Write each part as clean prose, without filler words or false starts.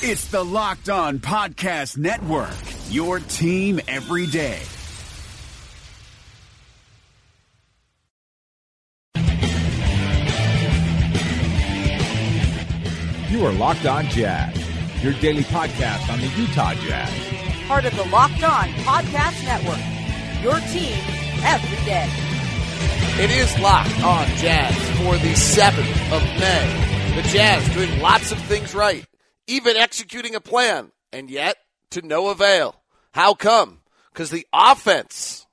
It's the Locked On Podcast Network, your team every day. You are Locked On Jazz, your daily podcast on the Utah Jazz. Part of the Locked On Podcast Network, your team every day. It is Locked On Jazz for the 7th of May. The Jazz doing lots of things right, even executing a plan, and yet to no avail. How come? Because the offense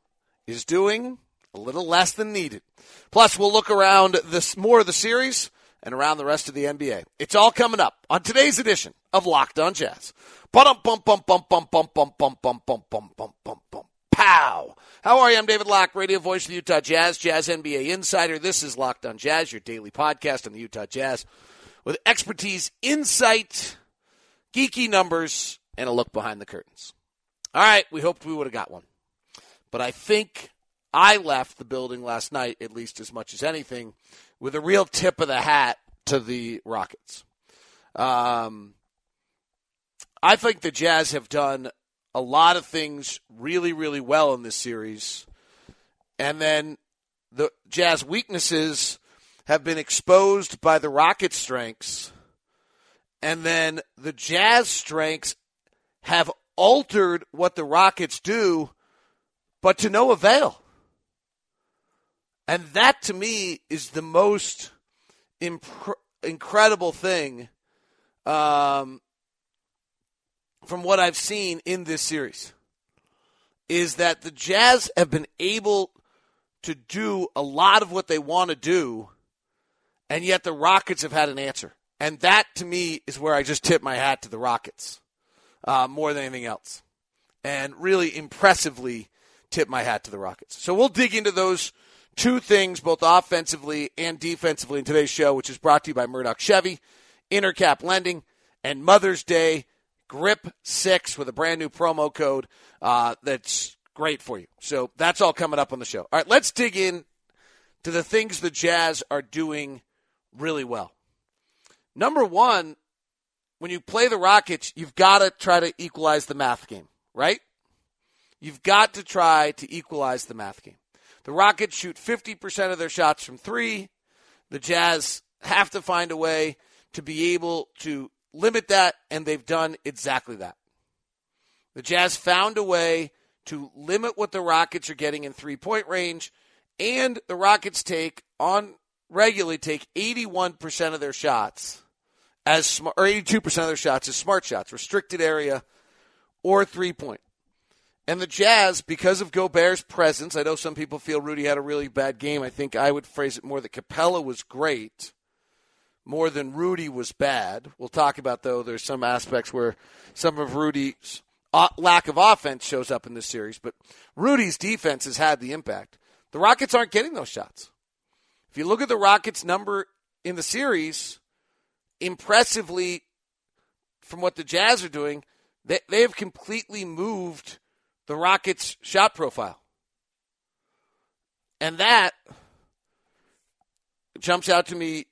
is doing a little less than needed. Plus, we'll look around this more of the series and around the rest of the NBA. It's all coming up on today's edition of Locked On Jazz. Bum bum bum bum bum bum bum bum bum bum bum bum bum bum. Pow! How are you? I'm David Locke, radio voice of the Utah Jazz, Jazz NBA insider. This is Locked On Jazz, your daily podcast on the Utah Jazz, with expertise, insight, geeky numbers, and a look behind the curtains. All right, we hoped we would have got one, but I think I left the building last night, at least as much as anything, with a real tip of the hat to the Rockets. I think the Jazz have done a lot of things really, really well in this series. And then the Jazz weaknesses have been exposed by the Rockets' strengths. And then the Jazz strengths have altered what the Rockets do, but to no avail. And that, to me, is the most incredible thing from what I've seen in this series, is that the Jazz have been able to do a lot of what they want to do, and yet the Rockets have had an answer. And that, to me, is where I just tip my hat to the Rockets more than anything else, and really impressively tip my hat to the Rockets. So we'll dig into those two things, both offensively and defensively, in today's show, which is brought to you by Murdoch Chevy, Intercap Lending, and Mother's Day Grip 6 with a brand new promo code that's great for you. So that's all coming up on the show. All right, let's dig in to the things the Jazz are doing really well. Number one, when you play the Rockets, you've got to try to equalize the math game, right? You've got to try to equalize the math game. The Rockets shoot 50% of their shots from three. The Jazz have to find a way to be able to limit that, and they've done exactly that. The Jazz found a way to limit what the Rockets are getting in three-point range, and the Rockets regularly take 81% of their shots, or 82% of their shots as smart shots, restricted area, or three-point. And the Jazz, because of Gobert's presence, I know some people feel Rudy had a really bad game. I think I would phrase it more that Capela was great more than Rudy was bad. We'll talk about, though, there's some aspects where some of Rudy's lack of offense shows up in this series. But Rudy's defense has had the impact. The Rockets aren't getting those shots. If you look at the Rockets' number in the series, impressively from what the Jazz are doing, they have completely moved the Rockets' shot profile. And that jumps out to me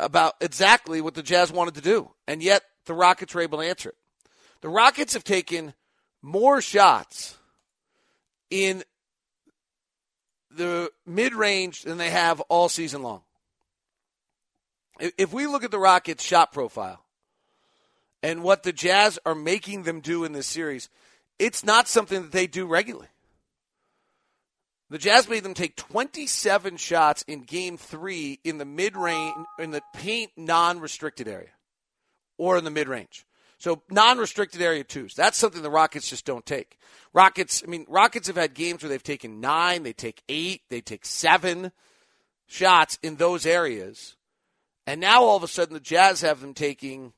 about exactly what the Jazz wanted to do. And yet the Rockets were able to answer it. The Rockets have taken more shots in the mid-range than they have all season long. If we look at the Rockets' shot profile and what the Jazz are making them do in this series, it's not something that they do regularly. The Jazz made them take 27 shots in Game 3 in the mid-range, in the paint non-restricted area, or in the mid-range. So non-restricted area twos. That's something the Rockets just don't take. Rockets have had games where they've taken 9, they take 8, they take 7 shots in those areas. And now all of a sudden the Jazz have them taking,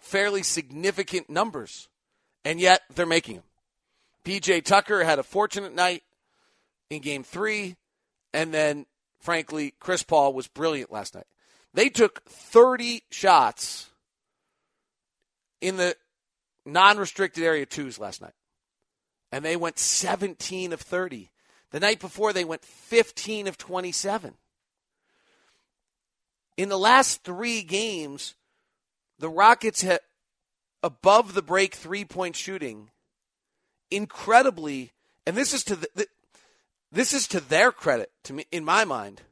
fairly significant numbers. And yet, they're making them. P.J. Tucker had a fortunate night in Game 3. And then, frankly, Chris Paul was brilliant last night. They took 30 shots in the non-restricted area twos last night. And they went 17 of 30. The night before, they went 15 of 27. In the last three games, the Rockets have above the break 3-point shooting, incredibly, and this is to their credit, to me, in my mind.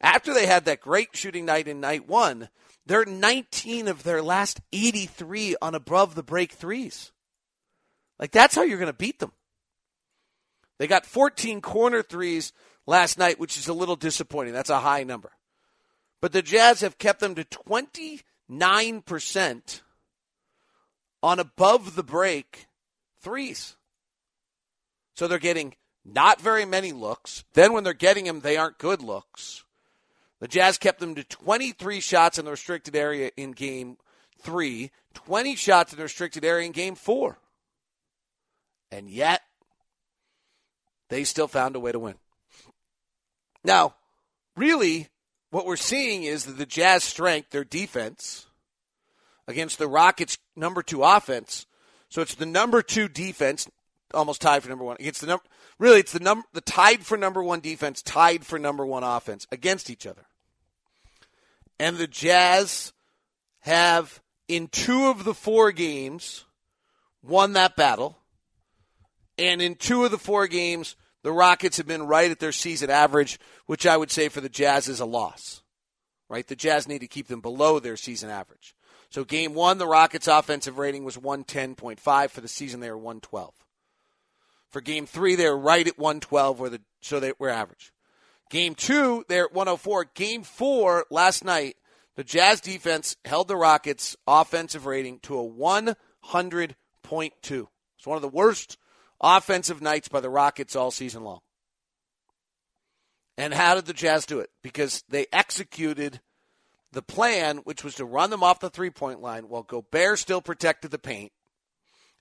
After they had that great shooting night in night one, they're 19 of their last 83 on above the break threes. Like, that's how you're going to beat them. They got 14 corner threes last night, which is a little disappointing. That's a high number. But the Jazz have kept them to 29% on above the break threes. So they're getting not very many looks. Then when they're getting them, they aren't good looks. The Jazz kept them to 23 shots in the restricted area in Game 3, 20 shots in the restricted area in Game 4. And yet, they still found a way to win. Now, really, what we're seeing is that the Jazz strength, their defense, against the Rockets' number 2 offense. So it's the number 2 defense, almost tied for number 1. It's the tied for number 1 defense, tied for number 1 offense against each other. And the Jazz have, in 2 of the 4 games, won that battle. And in 2 of the 4 games, the Rockets have been right at their season average, which I would say for the Jazz is a loss. Right? The Jazz need to keep them below their season average. So Game 1, the Rockets' offensive rating was 110.5. For the season, they were 112. For Game 3, they were right at 112, so they were average. Game 2, they're at 104. Game 4, last night, the Jazz defense held the Rockets' offensive rating to a 100.2. It's one of the worst offensive nights by the Rockets all season long. And how did the Jazz do it? Because they executed the plan, which was to run them off the three-point line while Gobert still protected the paint.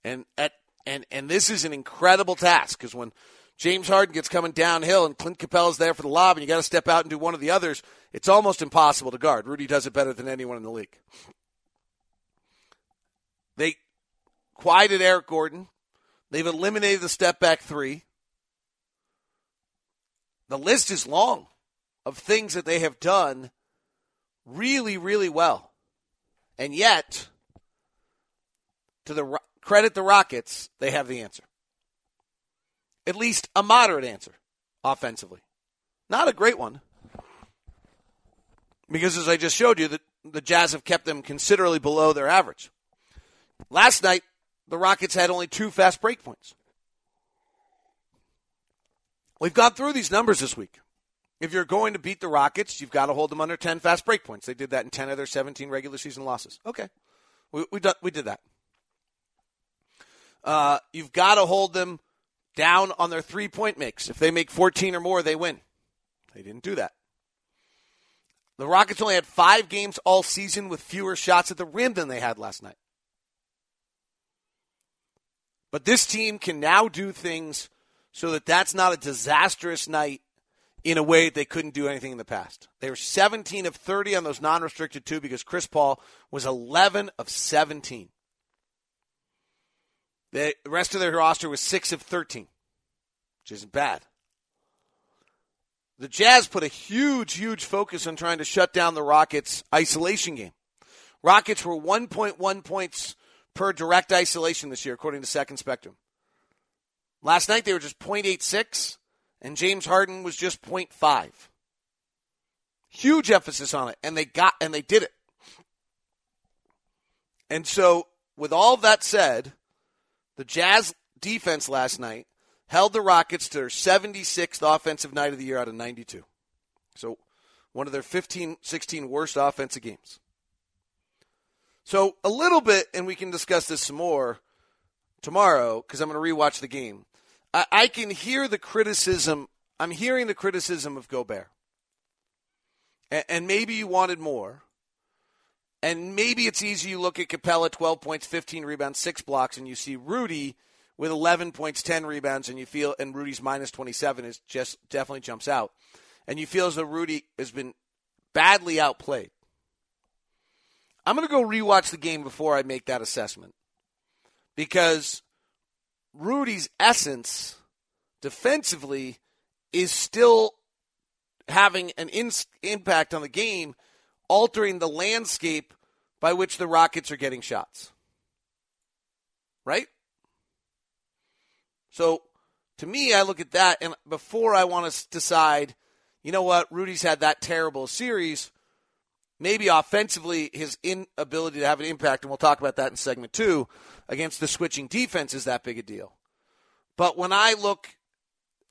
And this is an incredible task, because when James Harden gets coming downhill and Clint Capela's there for the lob and you got to step out and do one of the others, it's almost impossible to guard. Rudy does it better than anyone in the league. They quieted Eric Gordon. They've eliminated the step-back three. The list is long of things that they have done really, really well. And yet, to the credit the Rockets, they have the answer. At least a moderate answer, offensively. Not a great one. Because as I just showed you, the Jazz have kept them considerably below their average. Last night, the Rockets had only 2 fast break points. We've gone through these numbers this week. If you're going to beat the Rockets, you've got to hold them under 10 fast break points. They did that in 10 of their 17 regular season losses. Okay. We did that. You've got to hold them down on their three-point makes. If they make 14 or more, they win. They didn't do that. The Rockets only had 5 games all season with fewer shots at the rim than they had last night. But this team can now do things so that that's not a disastrous night in a way that they couldn't do anything in the past. They were 17 of 30 on those non-restricted 2 because Chris Paul was 11 of 17. The rest of their roster was 6 of 13, which isn't bad. The Jazz put a huge, huge focus on trying to shut down the Rockets' isolation game. Rockets were 1.1 points per direct isolation this year, according to Second Spectrum. Last night, they were just 0.86, and James Harden was just 0.5. Huge emphasis on it, and they did it. And so, with all that said, the Jazz defense last night held the Rockets to their 76th offensive night of the year out of 92. So, one of their 16 worst offensive games. So a little bit, and we can discuss this some more tomorrow, because I'm going to rewatch the game. I can hear the criticism. I'm hearing the criticism of Gobert. And maybe you wanted more. And maybe it's easy. You look at Capela, 12 points, 15 rebounds, 6 blocks, and you see Rudy with 11 points, 10 rebounds, and you feel, and Rudy's minus 27 is just definitely jumps out. And you feel as though Rudy has been badly outplayed. I'm going to go rewatch the game before I make that assessment, because Rudy's essence defensively is still having an impact on the game, altering the landscape by which the Rockets are getting shots. Right? So, to me, I look at that, and before I want to decide, you know what, Rudy's had that terrible series, maybe offensively his inability to have an impact, and we'll talk about that in segment two, against the switching defense is that big a deal. But when I look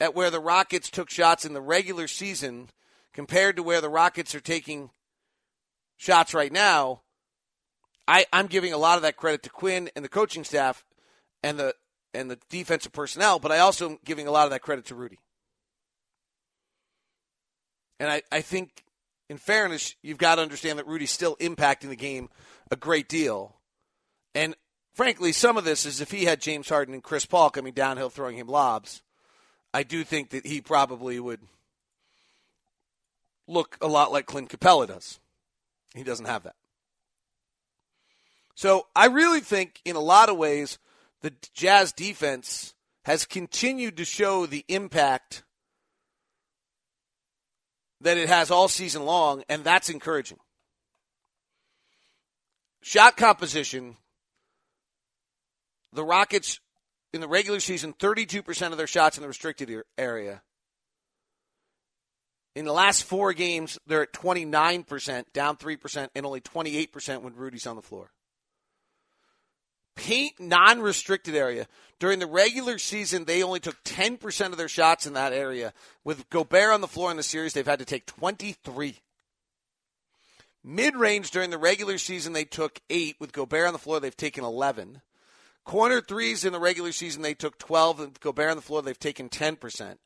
at where the Rockets took shots in the regular season compared to where the Rockets are taking shots right now, I'm giving a lot of that credit to Quinn and the coaching staff and the defensive personnel, but I also am giving a lot of that credit to Rudy. And I think, in fairness, you've got to understand that Rudy's still impacting the game a great deal. And, frankly, some of this is if he had James Harden and Chris Paul coming downhill throwing him lobs, I do think that he probably would look a lot like Clint Capela does. He doesn't have that. So I really think, in a lot of ways, the Jazz defense has continued to show the impact that it has all season long, and that's encouraging. Shot composition, the Rockets in the regular season, 32% of their shots in the restricted area. In the last four games, they're at 29%, down 3%, and only 28% when Rudy's on the floor. Paint non-restricted area. During the regular season, they only took 10% of their shots in that area. With Gobert on the floor in the series, they've had to take 23. Mid-range during the regular season, they took 8. With Gobert on the floor, they've taken 11. Corner threes in the regular season, they took 12. With Gobert on the floor, they've taken 10%.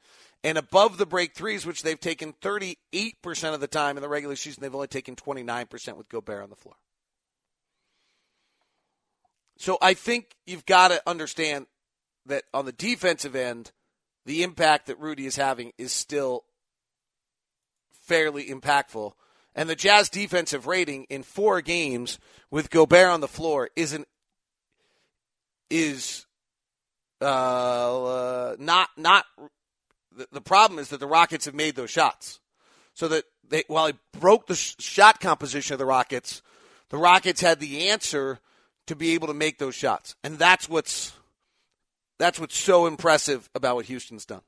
And above the break threes, which they've taken 38% of the time in the regular season, they've only taken 29% with Gobert on the floor. So I think you've got to understand that on the defensive end, the impact that Rudy is having is still fairly impactful. And the Jazz defensive rating in four games with Gobert on the floor the problem is that the Rockets have made those shots. So that while it broke the shot composition of the Rockets had the answer to be able to make those shots. And that's what's so impressive about what Houston's done.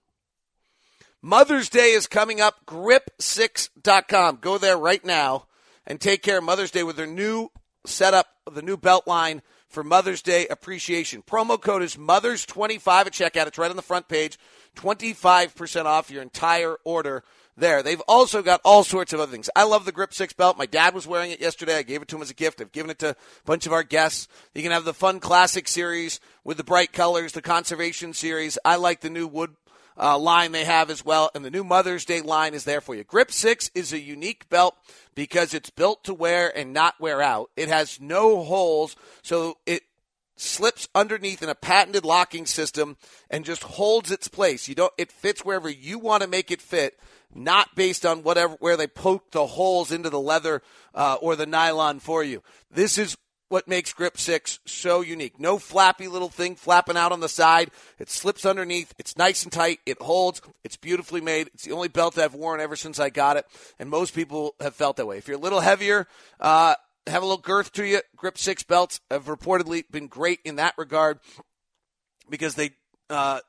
Mother's Day is coming up. Grip6.com. Go there right now and take care of Mother's Day with their new setup, the new belt line for Mother's Day appreciation. Promo code is MOTHERS25 at checkout. It's right on the front page. 25% off your entire order there. They've also got all sorts of other things. I love the Grip 6 belt. My dad was wearing it yesterday. I gave it to him as a gift. I've given it to a bunch of our guests. You can have the fun classic series with the bright colors, the conservation series. I like the new wood line they have as well, and the new Mother's Day line is there for you. Grip 6 is a unique belt because it's built to wear and not wear out. It has no holes, so it slips underneath in a patented locking system and just holds its place. It fits wherever you want to make it fit, not based on where they poke the holes into the leather or the nylon for you. This is what makes Grip 6 so unique. No flappy little thing flapping out on the side. It slips underneath. It's nice and tight. It holds. It's beautifully made. It's the only belt I've worn ever since I got it, and most people have felt that way. If you're a little heavier, have a little girth to you, Grip 6 belts have reportedly been great in that regard because they don't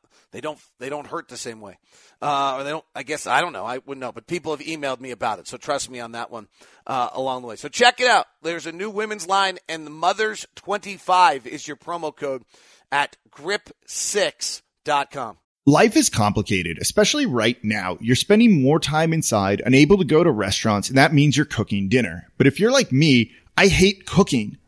hurt the same way. Or they don't, I guess, I don't know. I wouldn't know. But people have emailed me about it. So trust me on that one along the way. So check it out. There's a new women's line, and the MOTHERS25 is your promo code at grip6.com. Life is complicated, especially right now. You're spending more time inside, unable to go to restaurants, and that means you're cooking dinner. But if you're like me, I hate cooking.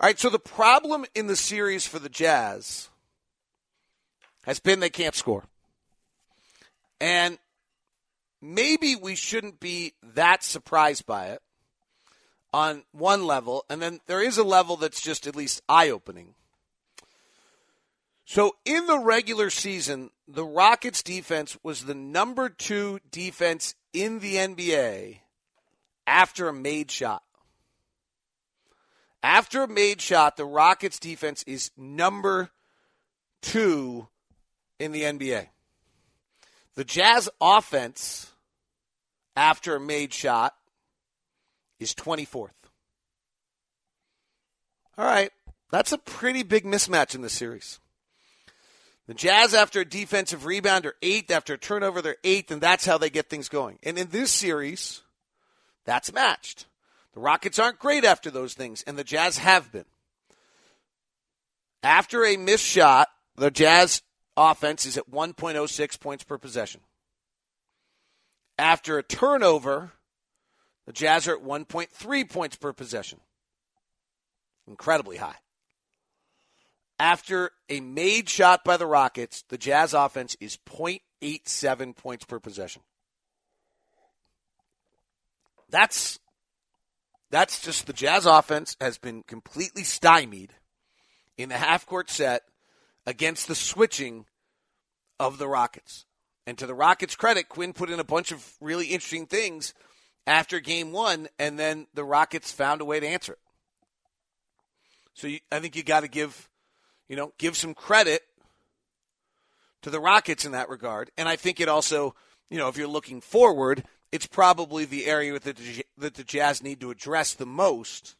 All right, so the problem in the series for the Jazz has been they can't score. And maybe we shouldn't be that surprised by it on one level. And then there is a level that's just at least eye-opening. So in the regular season, the Rockets defense was the number 2 defense in the NBA after a made shot. After a made shot, the Rockets defense is number 2 in the NBA. The Jazz offense, after a made shot, is 24th. All right, that's a pretty big mismatch in this series. The Jazz, after a defensive rebound, are 8th. After a turnover, they're 8th, and that's how they get things going. And in this series, that's matched. The Rockets aren't great after those things, and the Jazz have been. After a missed shot, the Jazz offense is at 1.06 points per possession. After a turnover, the Jazz are at 1.3 points per possession. Incredibly high. After a made shot by the Rockets, the Jazz offense is 0.87 points per possession. That's just the Jazz offense has been completely stymied in the half-court set against the switching of the Rockets. And to the Rockets' credit, Quinn put in a bunch of really interesting things after Game 1, and then the Rockets found a way to answer it. So I think you got to give some credit to the Rockets in that regard. And I think it also, if you're looking forward, it's probably the area that the Jazz need to address the most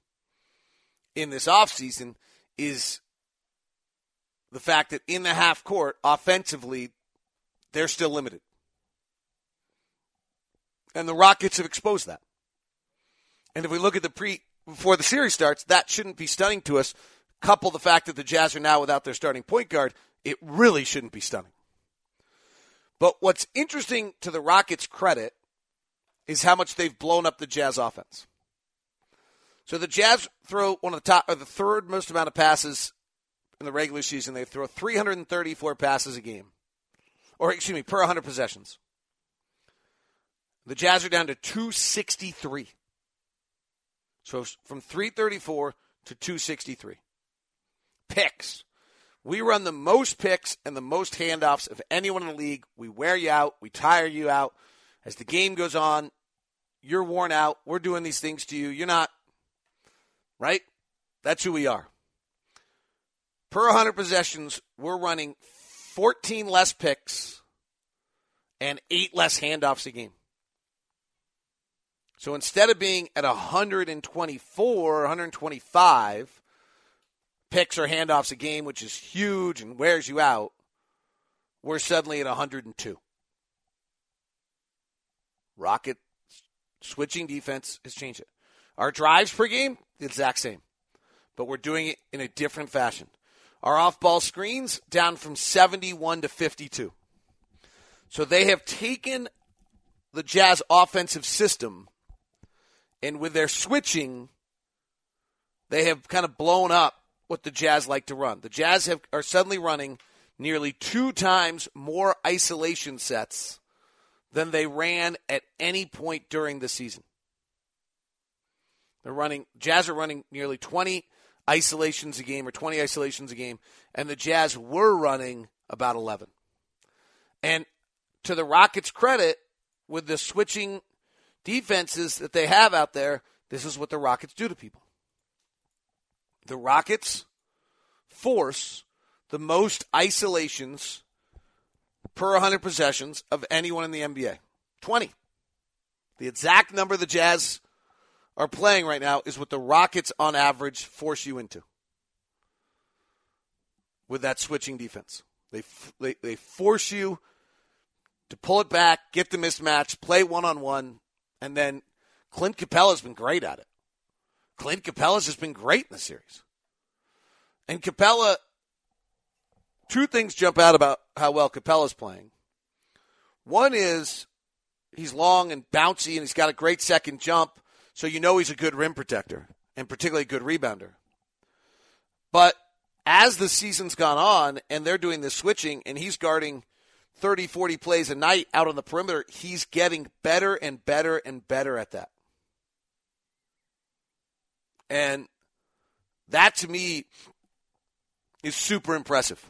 in this offseason is the fact that in the half court, offensively, they're still limited. And the Rockets have exposed that. And if we look at before the series starts, that shouldn't be stunning to us. Couple the fact that the Jazz are now without their starting point guard, it really shouldn't be stunning. But what's interesting to the Rockets' credit is how much they've blown up the Jazz offense. So the Jazz throw the third most amount of passes in the regular season. They throw 334 passes a game. Per 100 possessions. The Jazz are down to 263. So from 334 to 263. Picks. We run the most picks and the most handoffs of anyone in the league. We wear you out. We tire you out. As the game goes on, you're worn out. We're doing these things to you. You're not, right? That's who we are. Per 100 possessions, we're running 14 less picks and 8 less handoffs a game. So instead of being at 124, 125 picks or handoffs a game, which is huge and wears you out, we're suddenly at 102. Rocket switching defense has changed it. Our drives per game, the exact same. But we're doing it in a different fashion. Our off-ball screens, down from 71 to 52. So they have taken the Jazz offensive system, and with their switching, they have kind of blown up what the Jazz like to run. The Jazz are suddenly running nearly 2 times more isolation sets than they ran at any point during the season. Jazz are running nearly 20 isolations a game, and the Jazz were running about 11. And to the Rockets' credit, with the switching defenses that they have out there, this is what the Rockets do to people. The Rockets force the most isolations per 100 possessions of anyone in the NBA. 20. The exact number the Jazz are playing right now is what the Rockets on average force you into. with that switching defense. They force you to pull it back, get the mismatch, play one-on-one, and then Clint Capela's been great at it. Clint Capela's just been great in the series. And Capela, two things jump out about how well Capela's playing. One is he's long and bouncy, and he's got a great second jump, so you know he's a good rim protector and particularly a good rebounder. But as the season's gone on and they're doing this switching and he's guarding 30, 40 plays a night out on the perimeter, he's getting better and better and better at that. And that, to me, is super impressive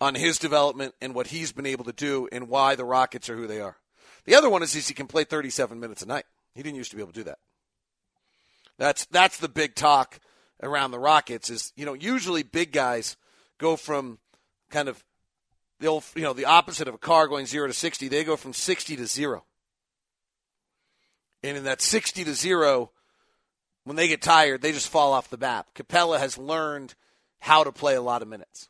on his development and what he's been able to do and why the Rockets are who they are. The other one is he can play 37 minutes a night. He didn't used to be able to do that. That's the big talk around the Rockets is, you know, usually big guys go from kind of the old, you know, the opposite of a car going 0 to 60. They go from 60 to 0. And in that 60 to 0, when they get tired, they just fall off the map. Capela has learned how to play a lot of minutes,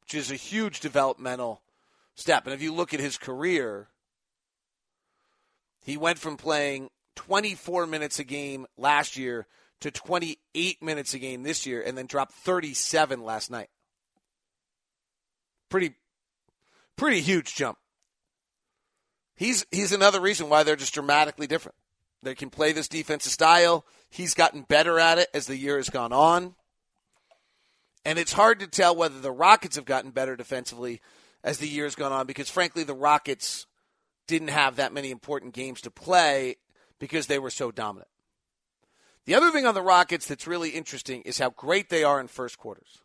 which is a huge developmental step. And if you look at his career, he went from playing 24 minutes a game last year to 28 minutes a game this year and then dropped 37 last night. Pretty huge jump. He's another reason why they're just dramatically different. They can play this defensive style. He's gotten better at it as the year has gone on. And it's hard to tell whether the Rockets have gotten better defensively as the year has gone on because, frankly, the Rockets didn't have that many important games to play because they were so dominant. The other thing on the Rockets that's really interesting is how great they are in first quarters.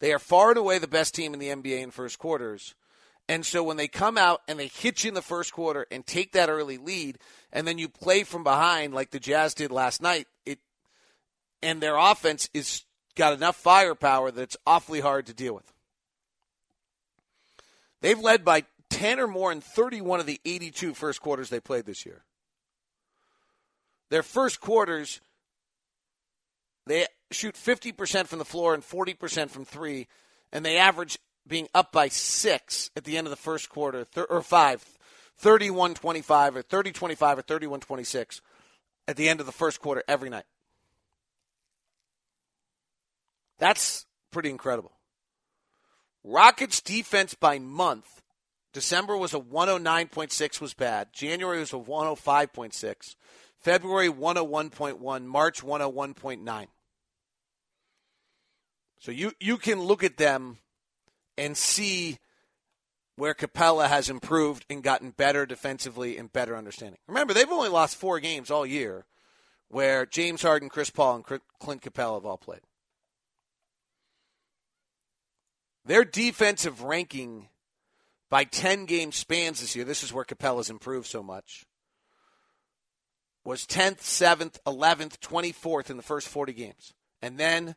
They are far and away the best team in the NBA in first quarters. And so when they come out and they hit you in the first quarter and take that early lead, and then you play from behind like the Jazz did last night, and their offense is got enough firepower that it's awfully hard to deal with. They've led by 10 or more in 31 of the 82 first quarters they played this year. Their first quarters, they shoot 50% from the floor and 40% from three, and they average being up by 6 at the end of the first quarter, or 5, 31-25 or 30-25 or 31-26 at the end of the first quarter every night. That's pretty incredible. Rockets defense by month, December was a 109.6 was bad. January was a 105.6. February, 101.1. March, 101.9. So you can look at them and see where Capela has improved and gotten better defensively and better understanding. Remember, they've only lost 4 games all year where James Harden, Chris Paul, and Clint Capela have all played. Their defensive ranking by 10-game spans this year, this is where Capela's improved so much, was 10th, 7th, 11th, 24th in the first 40 games. And then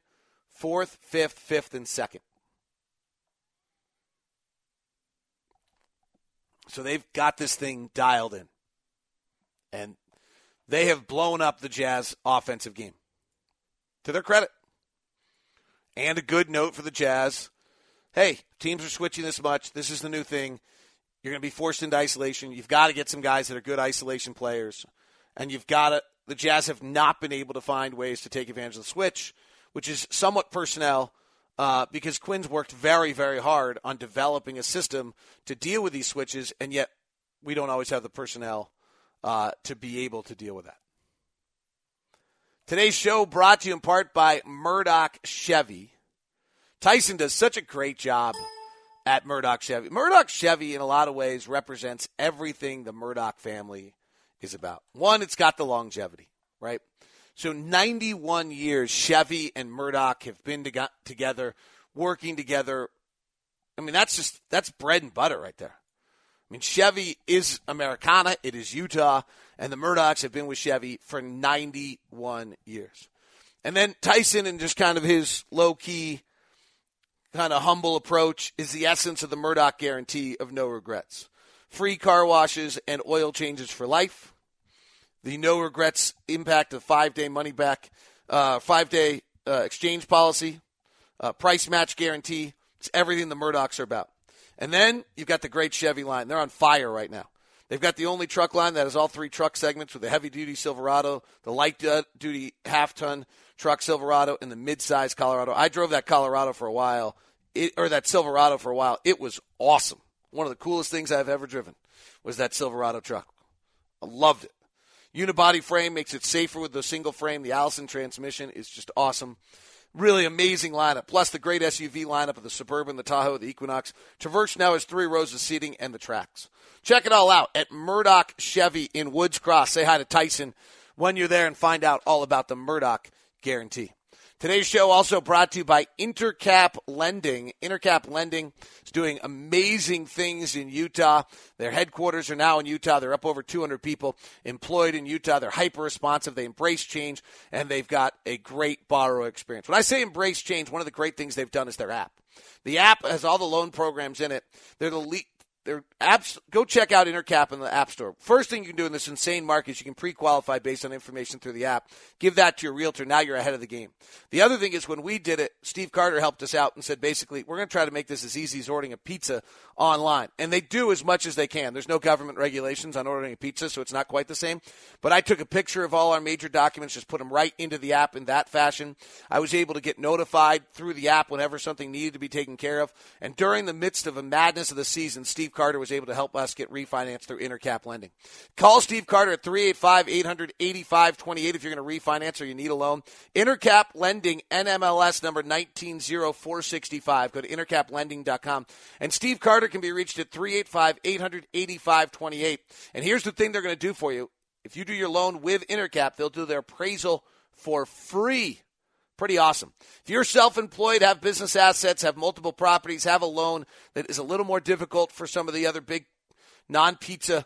4th, 5th, 5th, and 2nd. So they've got this thing dialed in. And they have blown up the Jazz offensive game. To their credit. And a good note for the Jazz. Hey, teams are switching this much. This is the new thing. You're going to be forced into isolation. You've got to get some guys that are good isolation players. And you've got to – the Jazz have not been able to find ways to take advantage of the switch, which is somewhat personnel because Quinn's worked very, very hard on developing a system to deal with these switches, and yet we don't always have the personnel to be able to deal with that. Today's show brought to you in part by Murdoch Chevy. Tyson does such a great job at Murdoch Chevy. Murdoch Chevy, in a lot of ways, represents everything the Murdoch family is about. One, it's got the longevity, right? So 91 years Chevy and Murdoch have been together, working together. I mean, that's bread and butter right there. I mean, Chevy is Americana. It is Utah. And the Murdochs have been with Chevy for 91 years. And then Tyson and just kind of his low-key, kind of humble approach is the essence of the Murdoch guarantee of no regrets. Free car washes and oil changes for life. The no regrets impact of 5-day money back, 5-day exchange policy. price match guarantee. It's everything the Murdochs are about. And then you've got the great Chevy line. They're on fire right now. They've got the only truck line that has all three truck segments with the heavy-duty Silverado, the light-duty half-ton truck Silverado, and the mid-size Colorado. I drove that Colorado for a while, that Silverado for a while. It was awesome. One of the coolest things I've ever driven was that Silverado truck. I loved it. Unibody frame makes it safer with the single frame. The Allison transmission is just awesome. Really amazing lineup, plus the great SUV lineup of the Suburban, the Tahoe, the Equinox. Traverse now has 3 rows of seating and the tracks. Check it all out at Murdoch Chevy in Woods Cross. Say hi to Tyson when you're there and find out all about the Murdoch Guarantee. Today's show also brought to you by Intercap Lending. Intercap Lending is doing amazing things in Utah. Their headquarters are now in Utah. They're up over 200 people employed in Utah. They're hyper-responsive. They embrace change, and they've got a great borrower experience. When I say embrace change, one of the great things they've done is their app. The app has all the loan programs in it. Go check out Intercap in the App Store. First thing you can do in this insane market is you can pre-qualify based on information through the app. Give that to your realtor. Now you're ahead of the game. The other thing is when we did it, Steve Carter helped us out and said, basically, we're going to try to make this as easy as ordering a pizza online. And they do as much as they can. There's no government regulations on ordering a pizza, so it's not quite the same. But I took a picture of all our major documents, just put them right into the app in that fashion. I was able to get notified through the app whenever something needed to be taken care of. And during the midst of a madness of the season, Steve Carter was able to help us get refinanced through Intercap Lending. Call Steve Carter at 385-800-8528 if you're going to refinance or you need a loan. Intercap Lending, NMLS number 190465. Go to intercaplending.com. And Steve Carter can be reached at 385-800-8528. And here's the thing they're going to do for you. If you do your loan with Intercap, they'll do their appraisal for free. Pretty awesome. If you're self-employed, have business assets, have multiple properties, have a loan that is a little more difficult for some of the other big non-pizza,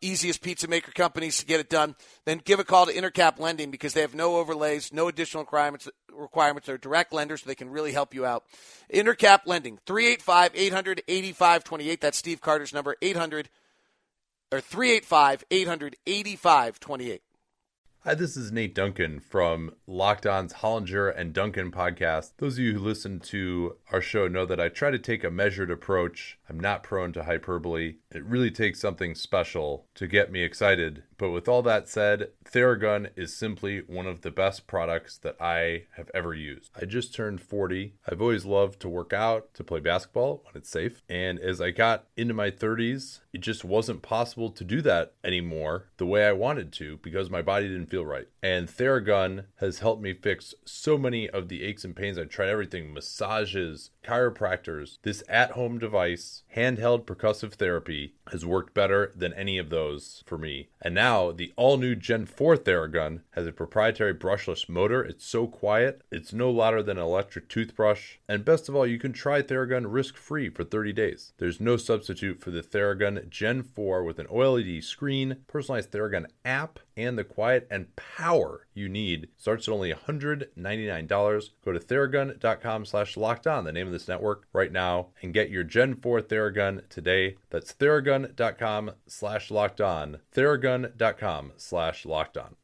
easiest pizza maker companies to get it done, then give a call to Intercap Lending because they have no overlays, no additional requirements. They're direct lenders, so they can really help you out. Intercap Lending, 385-800-8528. That's Steve Carter's number, 385-800-8528. Hi, this is Nate Duncan from Locked On's Hollinger and Duncan podcast. Those of you who listen to our show know that I try to take a measured approach. I'm not prone to hyperbole. It really takes something special to get me excited. But with all that said, Theragun is simply one of the best products that I have ever used. I just turned 40. I've always loved to work out, to play basketball when it's safe. And as I got into my 30s, it just wasn't possible to do that anymore the way I wanted to because my body didn't feel right. And Theragun has helped me fix so many of the aches and pains. I tried everything, massages, chiropractors. This at-home device, handheld percussive therapy, has worked better than any of those for me. And now the all-new Gen 4 Theragun has a proprietary brushless motor. It's so quiet. It's no louder than an electric toothbrush. And best of all, you can try Theragun risk-free for 30 days. There's no substitute for the Theragun Gen 4 with an OLED screen, personalized Theragun app, and the quiet and power you need. Starts at only $199. Go to Theragun.com/lockedon, the name of this network, right now and get your Gen 4 Theragun today. That's Theragun.com/lockedon. Theragun.com/lockedon.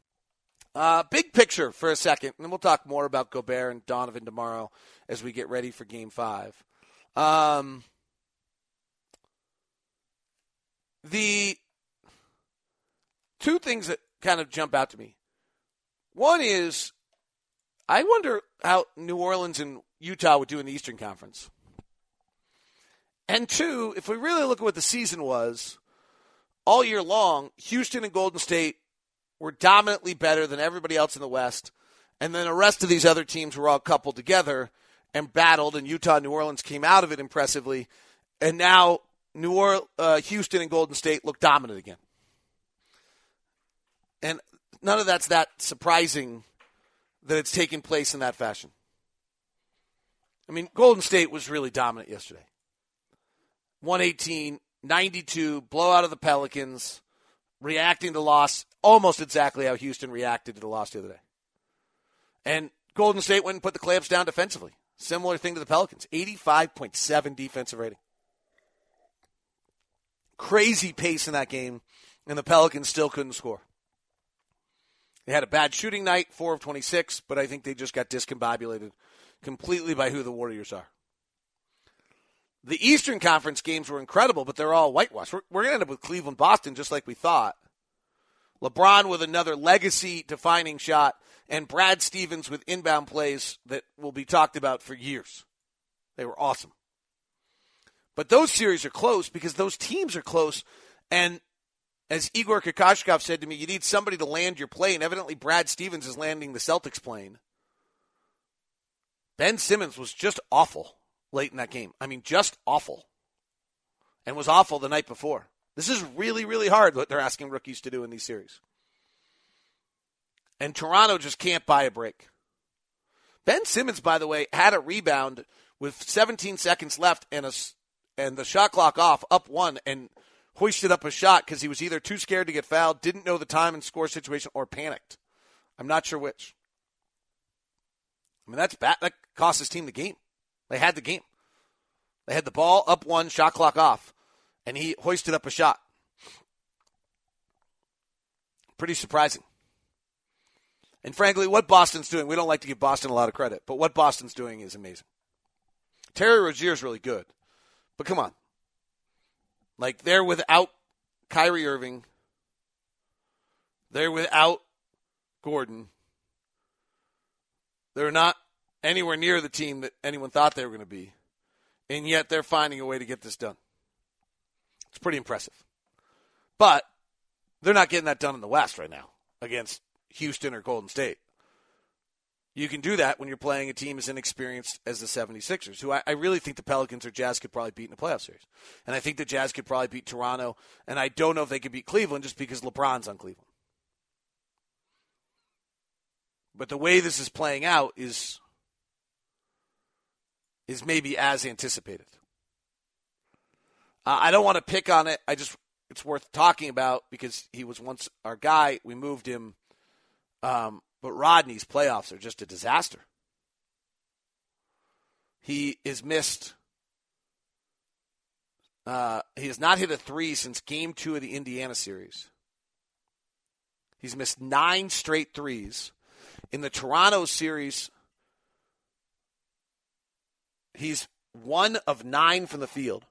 Big picture for a second, and then we'll talk more about Gobert and Donovan tomorrow as we get ready for Game 5. The two things that kind of jump out to me. One is, I wonder how New Orleans and Utah would do in the Eastern Conference. And two, if we really look at what the season was, all year long, Houston and Golden State were dominantly better than everybody else in the West, and then the rest of these other teams were all coupled together and battled, and Utah and New Orleans came out of it impressively, and now Houston and Golden State look dominant again. And none of that's that surprising that it's taking place in that fashion. I mean, Golden State was really dominant yesterday. 118-92, blowout of the Pelicans, reacting to loss, almost exactly how Houston reacted to the loss the other day. And Golden State went and put the clamps down defensively. Similar thing to the Pelicans, 85.7 defensive rating. Crazy pace in that game, and the Pelicans still couldn't score. They had a bad shooting night, 4 of 26, but I think they just got discombobulated completely by who the Warriors are. The Eastern Conference games were incredible, but they're all whitewashed. We're going to end up with Cleveland-Boston just like we thought. LeBron with another legacy-defining shot, and Brad Stevens with inbound plays that will be talked about for years. They were awesome. But those series are close because those teams are close, and as Igor Kokoshkov said to me, you need somebody to land your plane. Evidently, Brad Stevens is landing the Celtics plane. Ben Simmons was just awful late in that game. I mean, just awful. And was awful the night before. This is really, really hard what they're asking rookies to do in these series. And Toronto just can't buy a break. Ben Simmons, by the way, had a rebound with 17 seconds left and the shot clock off, up one, and hoisted up a shot because he was either too scared to get fouled, didn't know the time and score situation, or panicked. I'm not sure which. I mean, that's bad. That cost his team the game. They had the game. They had the ball, up one, shot clock off, and he hoisted up a shot. Pretty surprising. And frankly, what Boston's doing, we don't like to give Boston a lot of credit, but what Boston's doing is amazing. Terry Rozier's really good, but come on. Like, they're without Kyrie Irving. They're without Gordon. They're not anywhere near the team that anyone thought they were going to be. And yet they're finding a way to get this done. It's pretty impressive. But they're not getting that done in the West right now against Houston or Golden State. You can do that when you're playing a team as inexperienced as the 76ers, who I really think the Pelicans or Jazz could probably beat in a playoff series. And I think the Jazz could probably beat Toronto, and I don't know if they could beat Cleveland just because LeBron's on Cleveland. But the way this is playing out is maybe as anticipated. I don't want to pick on it. It's worth talking about because he was once our guy. We moved him. But Rodney's playoffs are just a disaster. He is missed. He has not hit a three since game 2 of the Indiana series. He's missed 9 straight threes. In the Toronto series, he's 1 of 9 from the field.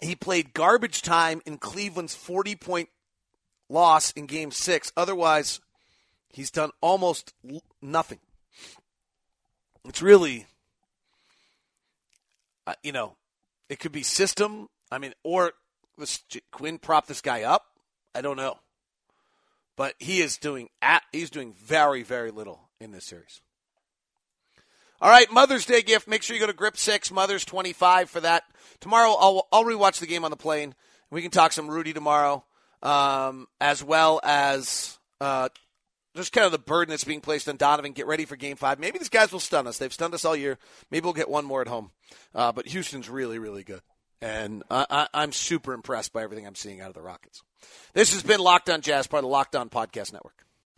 He played garbage time in Cleveland's 40-point loss in Game 6. Otherwise, he's done almost nothing. It's really, it could be system. I mean, or Quinn propped this guy up. I don't know. But he is doing very, very little in this series. All right, Mother's Day gift. Make sure you go to Grip 6, Mother's 25 for that. Tomorrow, I'll rewatch the game on the plane. We can talk some Rudy tomorrow. As well as just kind of the burden that's being placed on Donovan. Get ready for Game 5. Maybe these guys will stun us. They've stunned us all year. Maybe we'll get one more at home. But Houston's really, really good. And I'm super impressed by everything I'm seeing out of the Rockets. This has been Locked On Jazz, part of the Locked On Podcast Network.